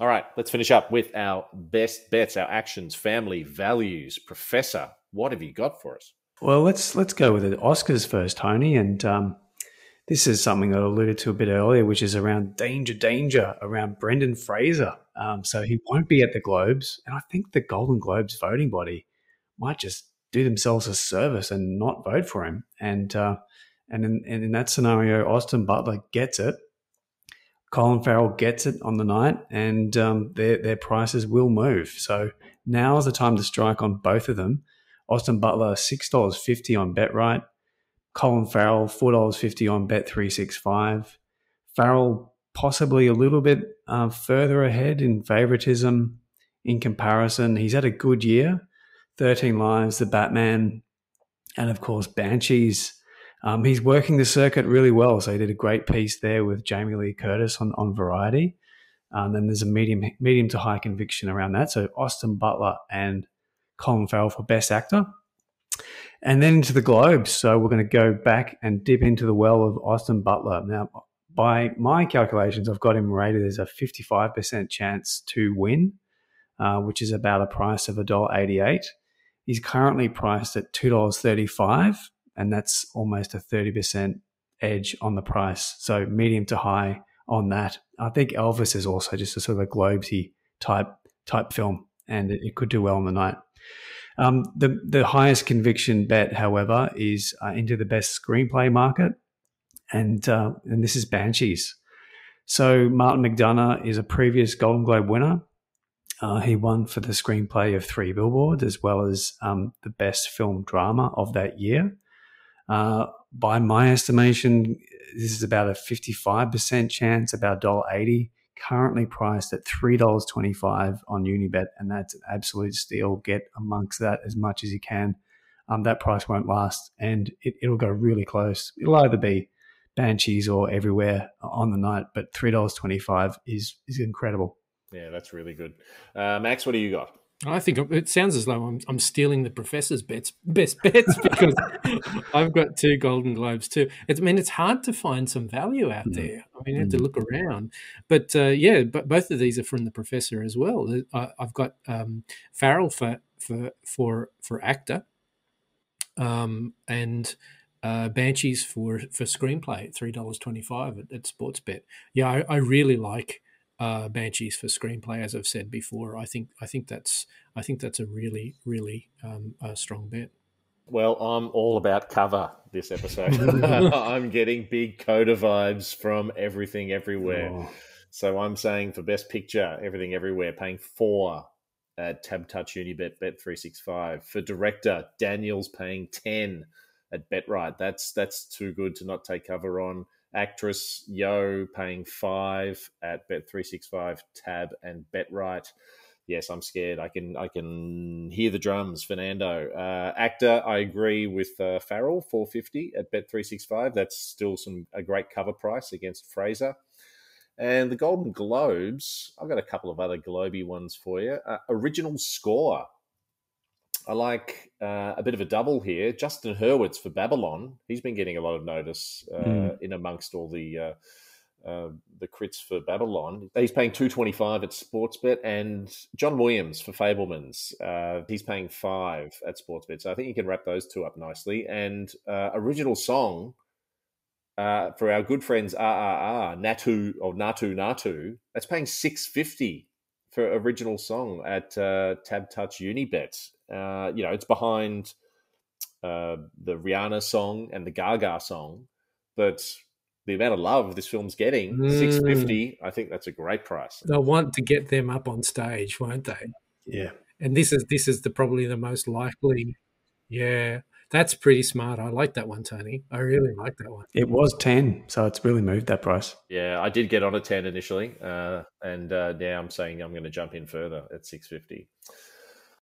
All right, let's finish up with our best bets, our actions, family, values. Professor, what have you got for us? Well, let's go with the Oscars first, Tony. And this is something that I alluded to a bit earlier, which is around danger around Brendan Fraser. So he won't be at the Globes. And I think the Golden Globes voting body might just do themselves a service and not vote for him. And in that scenario, Austin Butler gets it. Colin Farrell gets it on the night, and their prices will move. So now's the time to strike on both of them. Austin Butler, $6.50 on BetRight. Colin Farrell, $4.50 on Bet365. Farrell possibly a little bit further ahead in favoritism in comparison. He's had a good year. 13 Lives, The Batman, and of course Banshees. He's working the circuit really well. So he did a great piece there with Jamie Lee Curtis on Variety. Then there's a medium to high conviction around that. So Austin Butler and Colin Farrell for Best Actor. And then into the Globes. So we're going to go back and dip into the well of Austin Butler. Now, by my calculations, I've got him rated as a 55% chance to win, which is about a price of $1.88. He's currently priced at $2.35. And that's almost a 30% edge on the price. So medium to high on that. I think Elvis is also just a sort of a Globesy type film, and it could do well on the night. The highest conviction bet, however, is into the best screenplay market, and this is Banshees. So Martin McDonough is a previous Golden Globe winner. He won for the screenplay of Three Billboards, as well as the best film drama of that year. By my estimation, this is about a 55% chance, about $1.80, currently priced at $3.25 on Unibet, and that's an absolute steal. Get amongst that as much as you can. That price won't last, and it'll go really close. It'll either be Banshees or Everywhere on the night, but $3.25 is incredible. Yeah, that's really good. Max, what do you got? I think it sounds as though I'm stealing the professor's best bets because I've got two Golden Globes too. It's hard to find some value out there. I mean, you have to look around. But, but both of these are from the professor as well. I've got Farrell for actor and Banshees for screenplay, $3.25 at Sportsbet. Yeah, I really like Banshees for screenplay, as I've said before. I think that's a really, really strong bet. Well, I'm all about cover this episode. I'm getting big Coda vibes from Everything Everywhere. Oh. So I'm saying for Best Picture, Everything Everywhere, paying $4 at Tab Touch Unibet, Bet365. For Director, Daniels paying $10 at BetRight. That's too good to not take cover on. Actress, Yo, paying $5 at Bet365, Tab, and BetRight. Yes, I'm scared. I can hear the drums, Fernando. Actor, I agree with Farrell, $4.50 at Bet365. That's still a great cover price against Fraser. And the Golden Globes, I've got a couple of other Globey ones for you. Original score. I like a bit of a double here. Justin Hurwitz for Babylon. He's been getting a lot of notice in amongst all the crits for Babylon. He's paying $2.25 at Sportsbet, and John Williams for Fablemans. He's paying $5 at Sportsbet. So I think you can wrap those two up nicely. And original song for our good friends RRR, Naatu Naatu. That's paying $6.50 for original song at Tab Touch Unibet. It's behind the Rihanna song and the Gaga song, but the amount of love this film's getting, $6.50, I think that's a great price. They'll want to get them up on stage, won't they? Yeah. And this is probably the most likely. Yeah, that's pretty smart. I like that one, Tony. I really like that one. It was 10, so it's really moved that price. Yeah, I did get on a 10 initially, and now I'm saying I'm going to jump in further at $6.50.